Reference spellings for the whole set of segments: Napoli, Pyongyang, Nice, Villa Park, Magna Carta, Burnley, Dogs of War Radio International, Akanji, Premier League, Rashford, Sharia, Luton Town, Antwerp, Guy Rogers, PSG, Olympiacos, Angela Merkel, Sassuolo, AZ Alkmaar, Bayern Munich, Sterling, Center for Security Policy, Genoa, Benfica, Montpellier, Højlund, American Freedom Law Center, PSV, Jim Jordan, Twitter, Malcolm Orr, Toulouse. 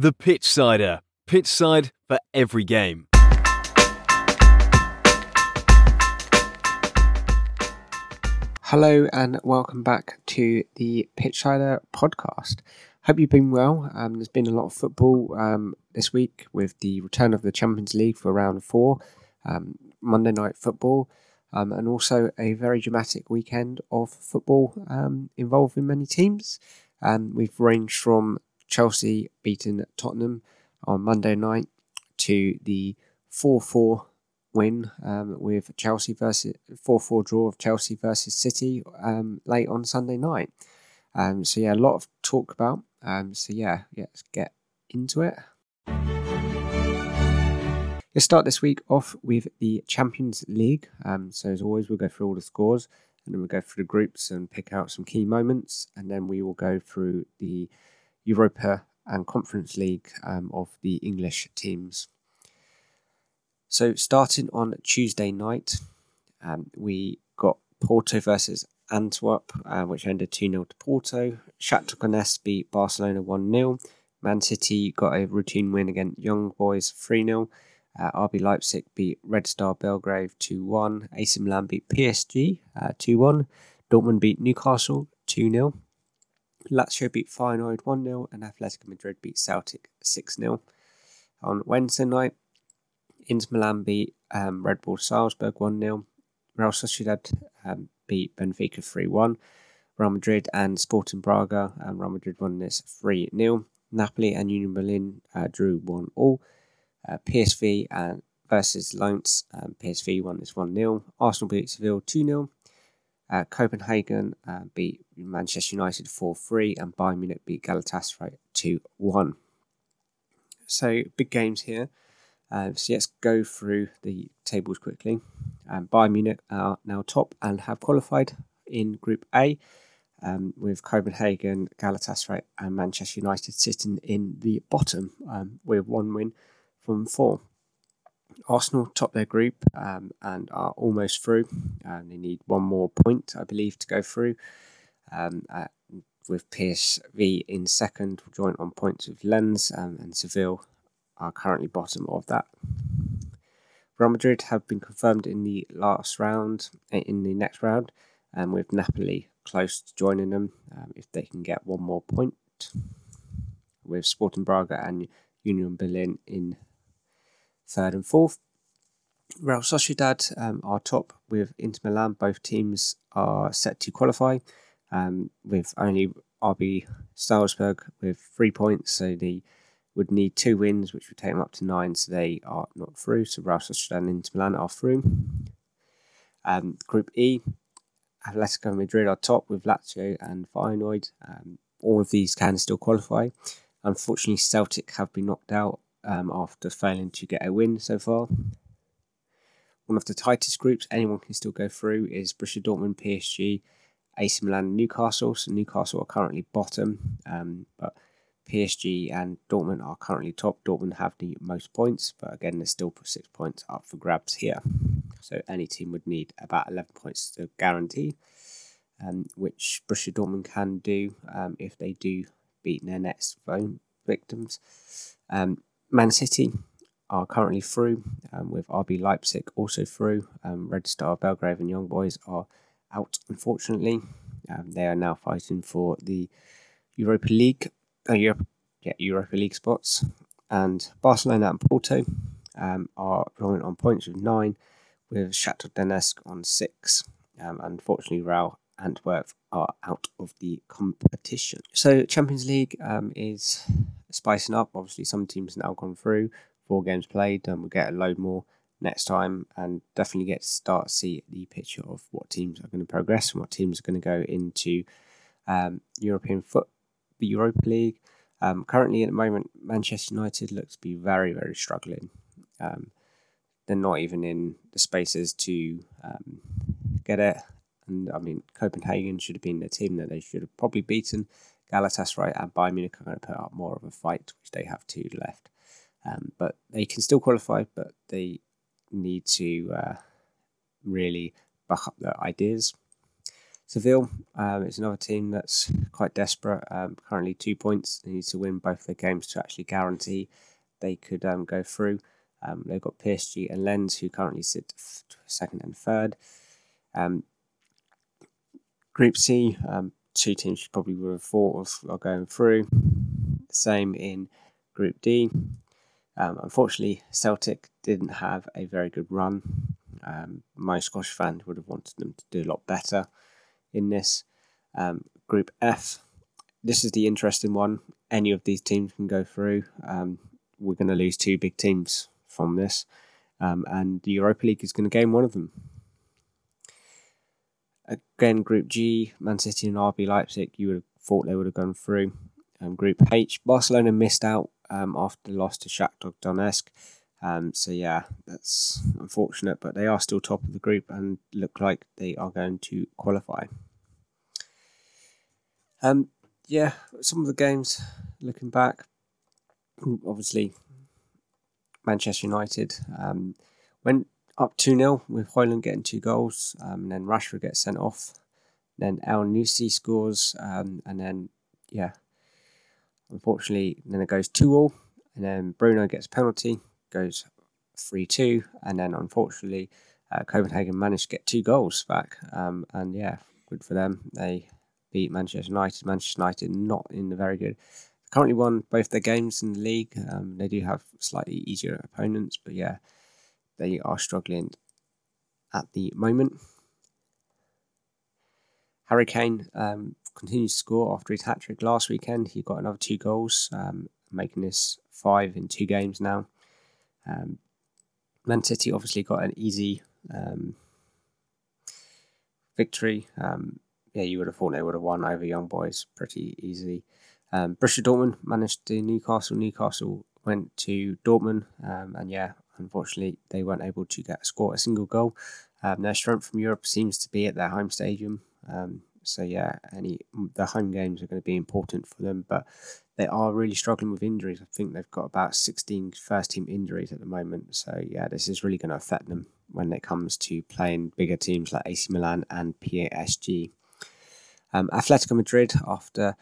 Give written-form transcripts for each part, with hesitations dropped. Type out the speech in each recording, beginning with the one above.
The Pitchsider. Pitchside for every game. Hello and welcome back to the Pitchsider podcast. Hope you've been well. There's been a lot of football this week with the return of the Champions League for round four, Monday night football, and also a very dramatic weekend of football involving many teams. We've ranged from Chelsea beating Tottenham on Monday night to the 4-4 win with Chelsea versus 4-4 draw of Chelsea versus City late on Sunday night. So yeah, a lot of talk about. So let's get into it. Let's start this week off with the Champions League. So as always, we'll go through all the scores, and then we'll go through the groups and pick out some key moments, and then we will go through the Europa and Conference League of the English teams. So starting on Tuesday night, we got Porto versus Antwerp, which ended 2-0 to Porto. Shakhtar Donetsk beat Barcelona 1-0. Man City got a routine win against Young Boys 3-0. RB Leipzig beat Red Star Belgrave 2-1. AC Milan beat PSG 2-1. Dortmund beat Newcastle 2-0. Lazio beat Fiorentina 1-0. And Atletico Madrid beat Celtic 6-0. On Wednesday night, Inter Milan beat Red Bull Salzburg 1-0. Real Sociedad beat Benfica 3-1. Real Madrid and Sporting Braga, Real Madrid won this 3-0. Napoli and Union Berlin drew 1-1. PSV versus Lens, PSV won this 1-0. Arsenal beat Seville 2-0. Copenhagen beat Manchester United 4-3, and Bayern Munich beat Galatasaray 2-1. So big games here. So let's go through the tables quickly. Bayern Munich are now top and have qualified in Group A, with Copenhagen, Galatasaray and Manchester United sitting in the bottom with one win from four. Arsenal top their group and are almost through. They need one more point, I believe, to go through. With PSV in second, joint on points with Lens, and Seville are currently bottom of that. Real Madrid have been confirmed in the next round, and with Napoli close to joining them if they can get one more point, with Sporting Braga and Union Berlin in third and fourth. Real Sociedad are top with Inter Milan. Both teams are set to qualify, with only RB Salzburg with 3 points, so they would need two wins, which would take them up to 9, so they are not through. So Real Sociedad and Inter Milan are through. Group E, Atletico Madrid are top with Lazio and Feyenoord. All of these can still qualify. Unfortunately, Celtic have been knocked out after failing to get a win so far. One of the tightest groups anyone can still go through is Borussia Dortmund, PSG, AC Milan and Newcastle. So Newcastle are currently bottom, but PSG and Dortmund are currently top. Dortmund have the most points, but again, there's still 6 points up for grabs here. So any team would need about 11 points to guarantee, which Borussia Dortmund can do if they do beat their next victims. Man City are currently through, with RB Leipzig also through. Red Star Belgrave and Young Boys are out, unfortunately. They are now fighting for the Europa League spots. And Barcelona and Porto are drawing on points with 9, with Shakhtar Donetsk on 6. Unfortunately, Real Antwerp are out of the competition. So Champions League is spicing up. Obviously, some teams now gone through. 4 games played, and we'll get a load more next time, and definitely get to start to see the picture of what teams are going to progress and what teams are going to go into the Europa League. Currently, at the moment, Manchester United looks to be very, very struggling. They're not even in the spaces to get it. And I mean, Copenhagen should have been the team that they should have probably beaten. Galatasaray and Bayern Munich are going to put up more of a fight, which they have 2 left. But they can still qualify, but they need to really buck up their ideas. Seville, it's another team that's quite desperate. Currently 2 points. They need to win both their games to actually guarantee they could go through. They've got PSG and Lens, who currently sit second and third. Group C, two teams you probably would have thought of are going through. Same in Group D. Unfortunately, Celtic didn't have a very good run. My Scottish fans would have wanted them to do a lot better in this. Group F, this is the interesting one. Any of these teams can go through. We're going to lose two big teams from this, and the Europa League is going to gain one of them. Again, Group G, Man City and RB Leipzig, you would have thought they would have gone through. Group H, Barcelona missed out after the loss to Shakhtar Donetsk. So yeah, that's unfortunate, but they are still top of the group and look like they are going to qualify. Yeah, some of the games, looking back, obviously Manchester United went up 2-0 with Højlund getting 2 goals, and then Rashford gets sent off, then El Nussi scores, and then, yeah, unfortunately, then it goes 2-2, and then Bruno gets a penalty, goes 3-2, and then unfortunately Copenhagen managed to get 2 goals back, and yeah, good for them. They beat Manchester United. Manchester United not in the very good. Currently won both their games in the league. They do have slightly easier opponents, but yeah, they are struggling at the moment. Harry Kane continues to score after his hat-trick last weekend. He got another 2 goals, making this 5 in 2 games now. Man City obviously got an easy victory. Yeah, you would have thought they would have won over Young Boys pretty easily. Borussia Dortmund managed to Newcastle. Newcastle went to Dortmund, and yeah, unfortunately they weren't able to score a single goal. Their strength from Europe seems to be at their home stadium. So yeah, the home games are going to be important for them, but they are really struggling with injuries. I think they've got about 16 first-team injuries at the moment. So yeah, this is really going to affect them when it comes to playing bigger teams like AC Milan and PSG. Atletico Madrid, after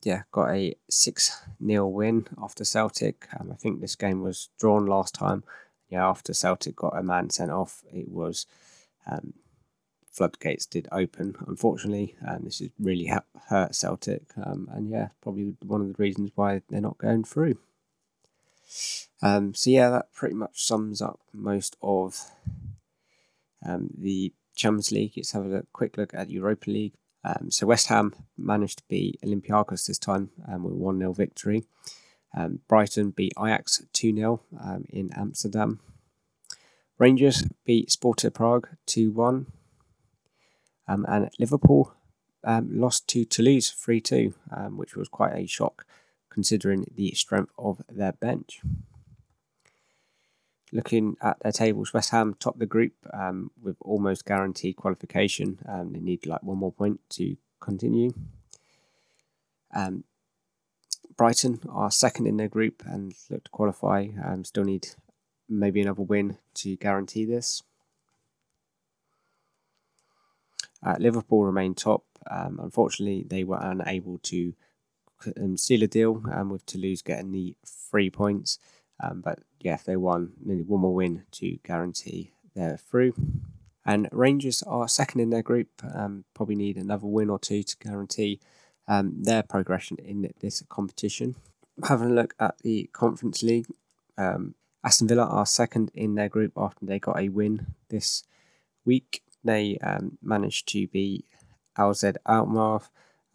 got a 6-0 win after Celtic. I think this game was drawn last time. Yeah, after Celtic got a man sent off, it was floodgates did open, unfortunately, and this has really hurt Celtic, and yeah, probably one of the reasons why they're not going through. So yeah, that pretty much sums up most of the Champions League. Let's have a quick look at Europa League. So West Ham managed to beat Olympiacos this time with a 1-0 victory. Brighton beat Ajax 2-0 in Amsterdam. Rangers beat Sparta Prague 2-1. And Liverpool lost to Toulouse 3-2, which was quite a shock considering the strength of their bench. Looking at their tables, West Ham top the group with almost guaranteed qualification. They need one more point to continue. Brighton are second in their group and look to qualify. Still need maybe another win to guarantee this. Liverpool remain top. Unfortunately, they were unable to seal a deal with Toulouse getting the 3 points. But yeah, they won. They need one more win to guarantee they're through. And Rangers are second in their group. Probably need another win or two to guarantee their progression in this competition. Having a look at the Conference League, Aston Villa are second in their group after they got a win this week. They managed to beat AZ Alkmaar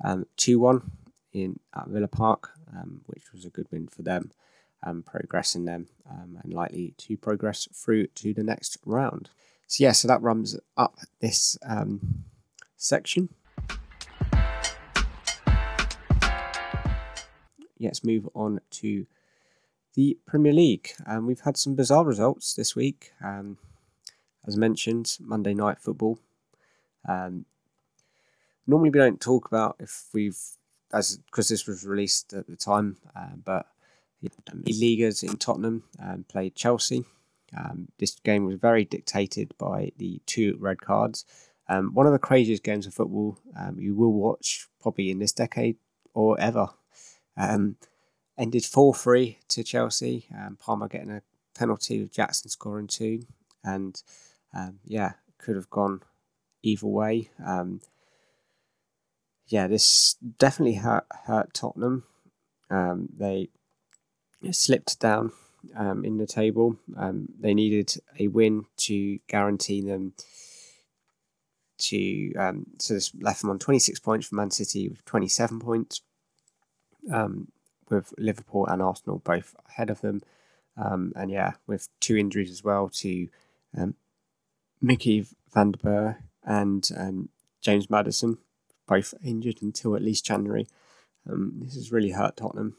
2-1 at Villa Park, which was a good win for them, progressing them and likely to progress through to the next round. So yeah, so that runs up this section. Let's move on to the Premier League. We've had some bizarre results this week. As mentioned, Monday Night Football. Normally we don't talk about because this was released at the time, but leaguers in Tottenham played Chelsea. This game was very dictated by the 2 red cards. One of the craziest games of football you will watch probably in this decade or ever. Ended 4-3 to Chelsea. Palmer getting a penalty with Jackson scoring two. And could have gone either way. This definitely hurt Tottenham. They slipped down in the table. They needed a win to guarantee them to... so this left them on 26 points for Man City with 27 points. With Liverpool and Arsenal both ahead of them. With two injuries as well to Mickey van der Berg and James Maddison, both injured until at least January. This has really hurt Tottenham.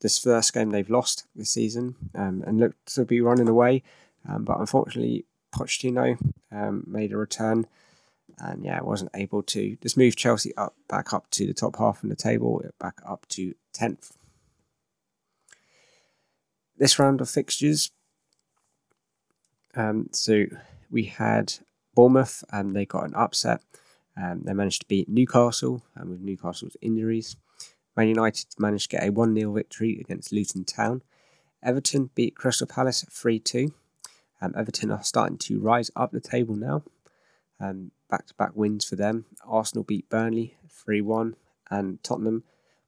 This first game they've lost this season and looked to be running away. But unfortunately, Pochettino made a return and, wasn't able to. This moved Chelsea back up to the top half of the table, back up to 10th. This round of fixtures, so we had Bournemouth, and they got an upset. They managed to beat Newcastle, with Newcastle's injuries. Man United managed to get a 1-0 victory against Luton Town. Everton beat Crystal Palace 3-2. Everton are starting to rise up the table now. Back-to-back wins for them. Arsenal beat Burnley 3-1, and Tottenham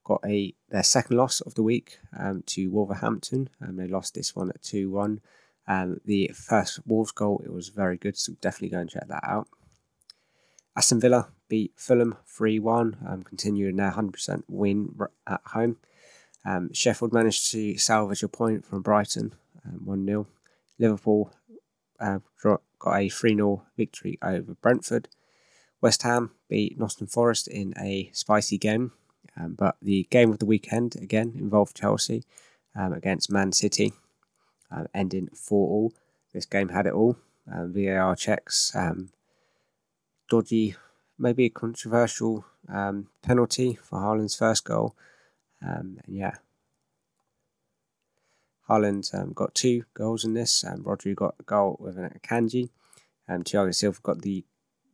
got their second loss of the week to Wolverhampton. They lost this one at 2-1. The first Wolves goal, it was very good, so definitely go and check that out. Aston Villa beat Fulham 3-1, continuing their 100% win at home. Sheffield managed to salvage a point from Brighton, 1-0. Liverpool got a 3-0 victory over Brentford. West Ham beat Nottingham Forest in a spicy game. But the game of the weekend, again, involved Chelsea against Man City, ending 4-4. This game had it all. VAR checks, dodgy, maybe a controversial penalty for Haaland's first goal. Haaland got two goals in this. Rodri got a goal with an Akanji. Thiago Silva got the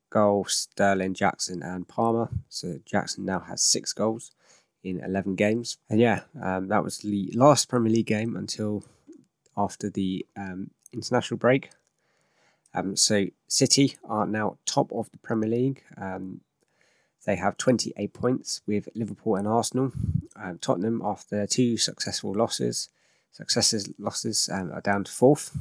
goal, Sterling, Jackson and Palmer. So Jackson now has 6 goals in 11 games. And that was the last Premier League game until after the international break. So City are now top of the Premier League. They have 28 points with Liverpool and Arsenal. Tottenham, after their two successful losses are down to 4th.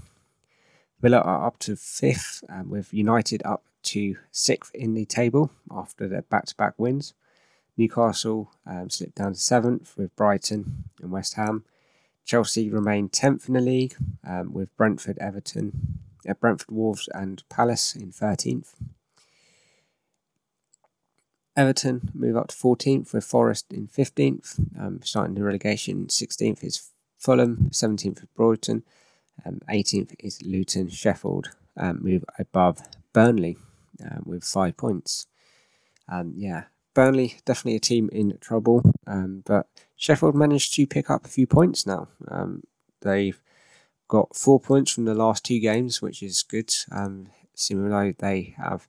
Villa are up to 5th, with United up to 6th in the table after their back-to-back wins. Newcastle slipped down to 7th with Brighton and West Ham. Chelsea remain 10th in the league with Brentford, Everton, Brentford, Wolves and Palace in 13th. Everton move up to 14th with Forest in 15th, starting the relegation. 16th is Fulham, 17th is Brighton, 18th is Luton. Sheffield move above Burnley with 5 points. Burnley definitely a team in trouble, but Sheffield managed to pick up a few points now. They've got 4 points from the last 2 games, which is good. Similarly, they have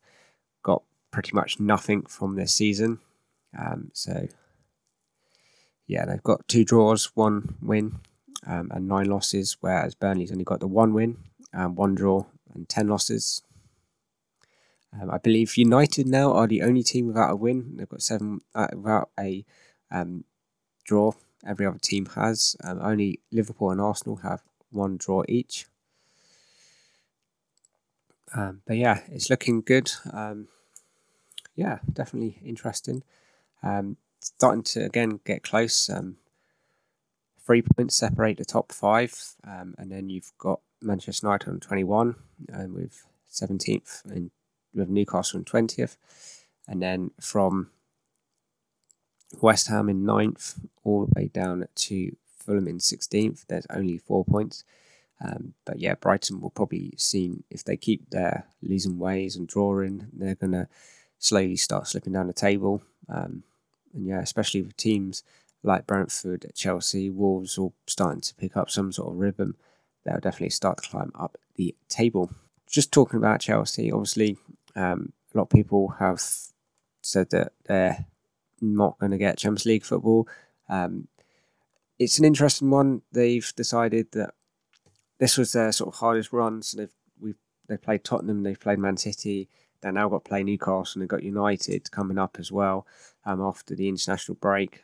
got pretty much nothing from this season. They've got 2 draws, 1 win, and 9 losses, whereas Burnley's only got the 1 win, 1 draw, and 10 losses. I believe United now are the only team without a win. They've got 7 without a draw. Every other team has. Only Liverpool and Arsenal have 1 draw each. It's looking good. Definitely interesting. Starting to, again, get close. 3 points separate the top 5. And then you've got Manchester United on 21 with 17th and with Newcastle in 20th, and then from West Ham in 9th all the way down to Fulham in 16th. There's only 4 points, Brighton will probably see if they keep their losing ways and drawing, they're going to slowly start slipping down the table, especially with teams like Brentford, Chelsea, Wolves all starting to pick up some sort of rhythm, they'll definitely start to climb up the table. just talking about Chelsea, obviously, a lot of people have said that they're not going to get Champions League football. It's an interesting one. They've decided that this was their sort of hardest run. So they played Tottenham, they've played Man City, they've now got to play Newcastle, and they've got United coming up as well after the international break.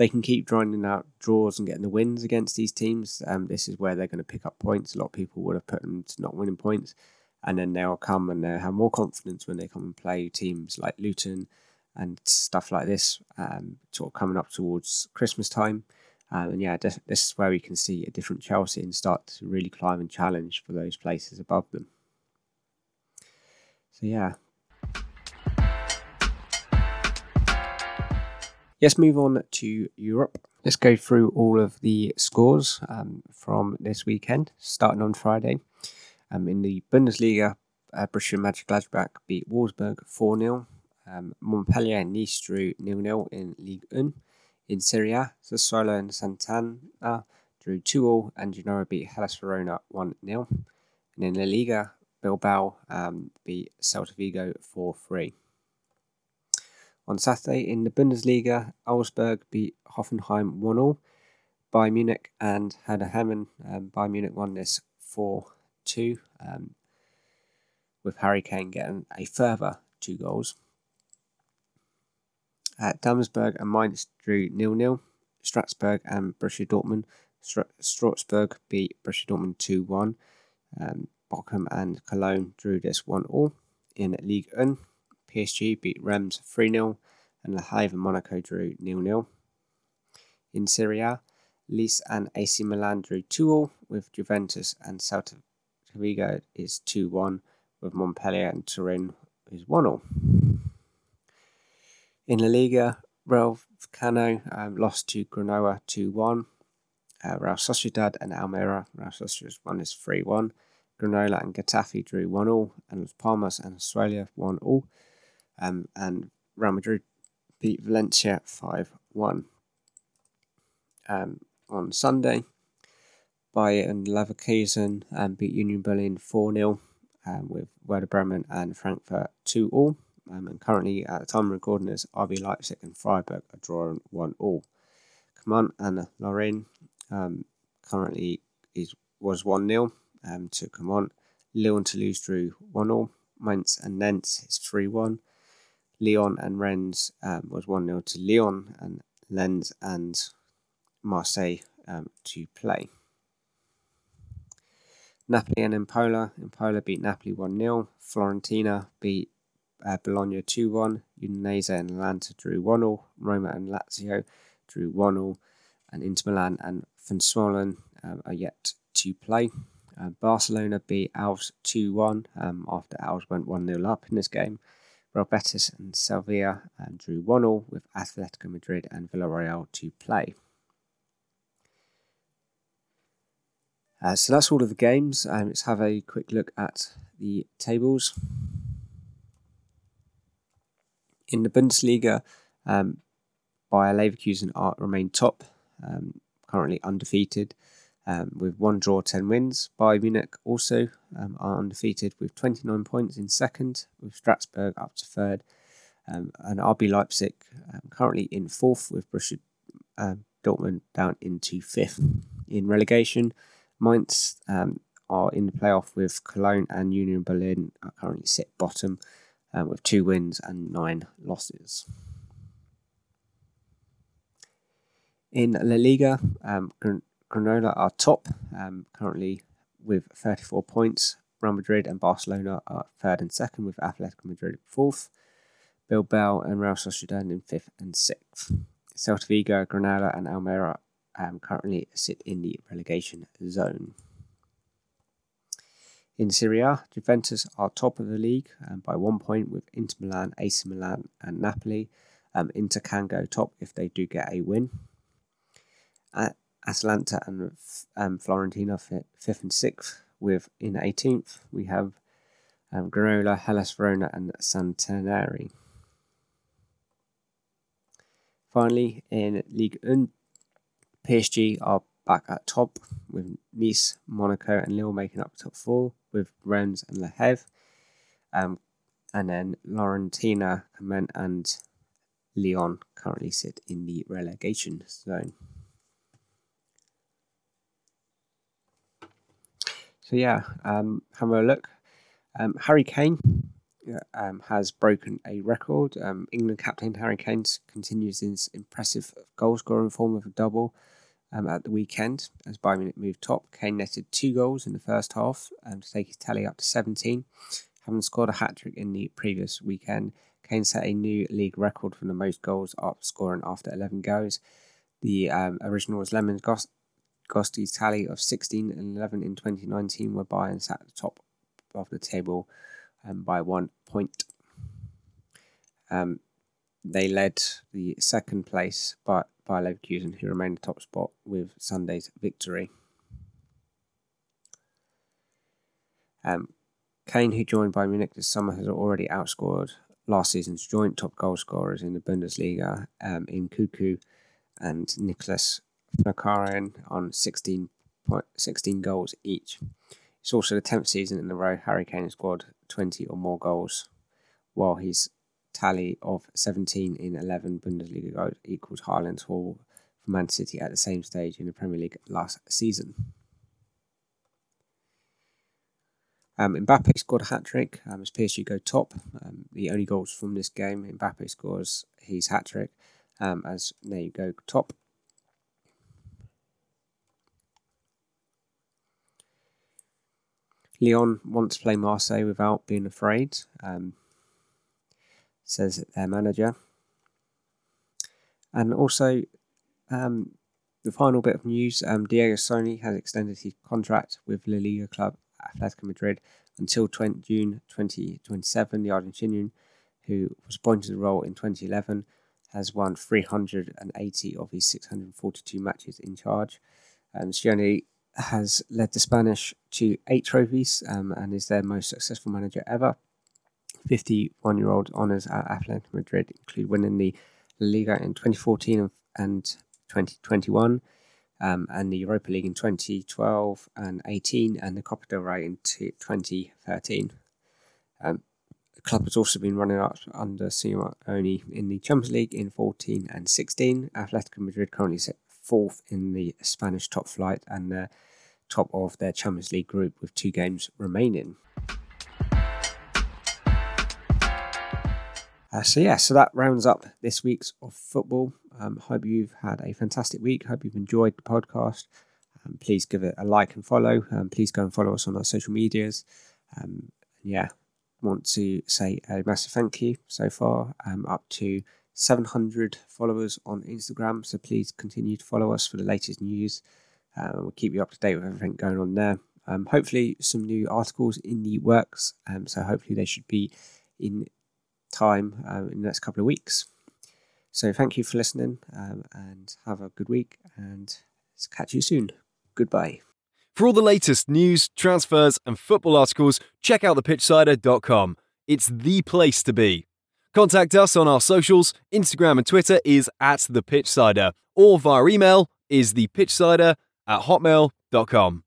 They can keep grinding out draws and getting the wins against these teams. This is where they're going to pick up points. A lot of people would have put them to not winning points. And then they'll come and they'll have more confidence when they come and play teams like Luton and stuff like this, sort of coming up towards Christmas time. This is where we can see a different Chelsea and start to really climb and challenge for those places above them. So, yeah. Let's move on to Europe. Let's go through all of the scores from this weekend, starting on Friday. In the Bundesliga, Borussia Mönchengladbach beat Wolfsburg 4-0. Montpellier and Nice drew 0-0 in Ligue 1. In Serie A, Sassuolo and Santana drew 2-2 and Genoa beat Hellas Verona 1-0. And in La Liga, Bilbao beat Celta Vigo 4-3. On Saturday in the Bundesliga, Augsburg beat Hoffenheim 1-0. Bayern Munich and Werder Bremen. Bayern Munich won this 4-2 with Harry Kane getting a further 2 goals. Damsberg and Mainz drew 0-0. Strasbourg and Borussia Dortmund. Strasbourg beat Borussia Dortmund 2-1. Bochum and Cologne drew this 1-1. In Ligue 1, PSG beat Reims 3-0 and Le Havre and Monaco drew 0-0. In Serie A, Nice and AC Milan drew 2-2 with Juventus and Celta Vigo is 2-1 with Montpellier and Turin is 1-0. In La Liga, Real Vallecano lost to Granada 2-1. Real Sociedad and Almeria, Real Sociedad won is 3-1. Granada and Getafe drew 1-1 and Las Palmas and Australia 1-1. And Real Madrid beat Valencia 5-1. On Sunday, Bayern Leverkusen beat Union Berlin 4-0 with Werder Bremen and Frankfurt 2-2. And currently, at the time of recording this, RB Leipzig and Freiburg are drawing 1-1. Coman and Lorraine currently was 1-0 to Coman. Lille and Toulouse drew 1-0. Mainz and Nantes is 3-1. Lyon and Rennes was 1-0 to Lyon, and Lens and Marseille to play. Napoli and Impola. Impola beat Napoli 1-0. Fiorentina beat Bologna 2-1. Udinese and Atalanta drew 1-0. Roma and Lazio drew 1-0. And Inter Milan and Feyenoord are yet to play. Barcelona beat Alves 2-1 after Alves went 1-0 up in this game. Real Betis and Sevilla drew 1-0 with Atletico Madrid and Villarreal to play. So that's all of the games. Let's have a quick look at the tables. In the Bundesliga, Bayer Leverkusen remain top, currently undefeated, with 1 draw, 10 wins. Bayern Munich also are undefeated with 29 points in second, with Strasbourg up to third, and RB Leipzig currently in fourth, with Borussia Dortmund down into fifth. In relegation, Mainz are in the playoff with Cologne and Union Berlin are currently sit bottom with 2 wins and 9 losses. In La Liga, Granada are top currently with 34 points. Real Madrid and Barcelona are third and second with Atletico Madrid fourth. Bilbao and Real Sociedad in fifth and sixth. Celta Vigo, Granada and Almeria currently sit in the relegation zone. In Serie A, Juventus are top of the league by 1 point with Inter Milan, AC Milan and Napoli. Inter can go top if they do get a win. Atalanta and Fiorentina fifth and sixth. With in 18th, we have Granada, Hellas Verona, and Santanari. Finally, in Ligue 1, PSG are back at top, with Nice, Monaco and Lille making up top four, with Rennes and Le Havre. And then Fiorentina, Caen and Lyon currently sit in the relegation zone. So yeah, have a look. Harry Kane has broken a record. England captain Harry Kane continues his impressive goal-scoring form with a double at the weekend as Bayern Munich moved top. Kane netted 2 goals in the first half to take his tally up to 17. Having scored a hat-trick in the previous weekend, Kane set a new league record for the most goals up scoring after 11 goes. The original was Lemon Gosti's tally of 16 and 11 in 2019, where Bayern sat at the top of the table by 1 point. They led the second place by Leverkusen, who remained the top spot with Sunday's victory. Kane, who joined Bayern Munich this summer, has already outscored last season's joint top goal scorers in the Bundesliga in Cuckoo and Nicolas Flakarin on 16 goals each. It's also the 10th season in a row Harry Kane has scored 20 or more goals, while his tally of 17 in 11 Bundesliga goals equals Haaland's haul for Man City at the same stage in the Premier League last season. Mbappe scored a hat-trick as PSG go top. The only goals from this game, Mbappe scores his hat-trick as they go top. Lyon wants to play Marseille without being afraid, says their manager. And also, the final bit of news, Diego Simeone has extended his contract with La Liga club Atletico Madrid until June 2027. The Argentinian, who was appointed to the role in 2011, has won 380 of his 642 matches in charge. Simeone has led the Spanish to 8 trophies and is their most successful manager ever. 51-year-old honours at Atletico Madrid include winning the La Liga in 2014 and 2021, and the Europa League in 2012 and 18, and the Copa del Rey in 2013. The club has also been running up under Simeone in the Champions League in 14 and 16. Atletico Madrid currently sit 4th in the Spanish top flight and the top of their Champions League group with 2 games remaining. So that rounds up this week's of football. Hope you've had a fantastic week. Hope you've enjoyed the podcast. Please give it a like and follow. Please go and follow us on our social medias. Want to say a massive thank you so far. Up to 700 followers on Instagram, so please continue to follow us for the latest news. We'll keep you up to date with everything going on there. Hopefully some new articles in the works, so hopefully they should be in time in the next couple of weeks. So thank you for listening, and have a good week, and catch you soon. Goodbye. For all the latest news, transfers and football articles, check out thepitchsider.com. It's the place to be. Contact us on our socials. Instagram and Twitter is @thepitchsider, or via email is thepitchsider@hotmail.com.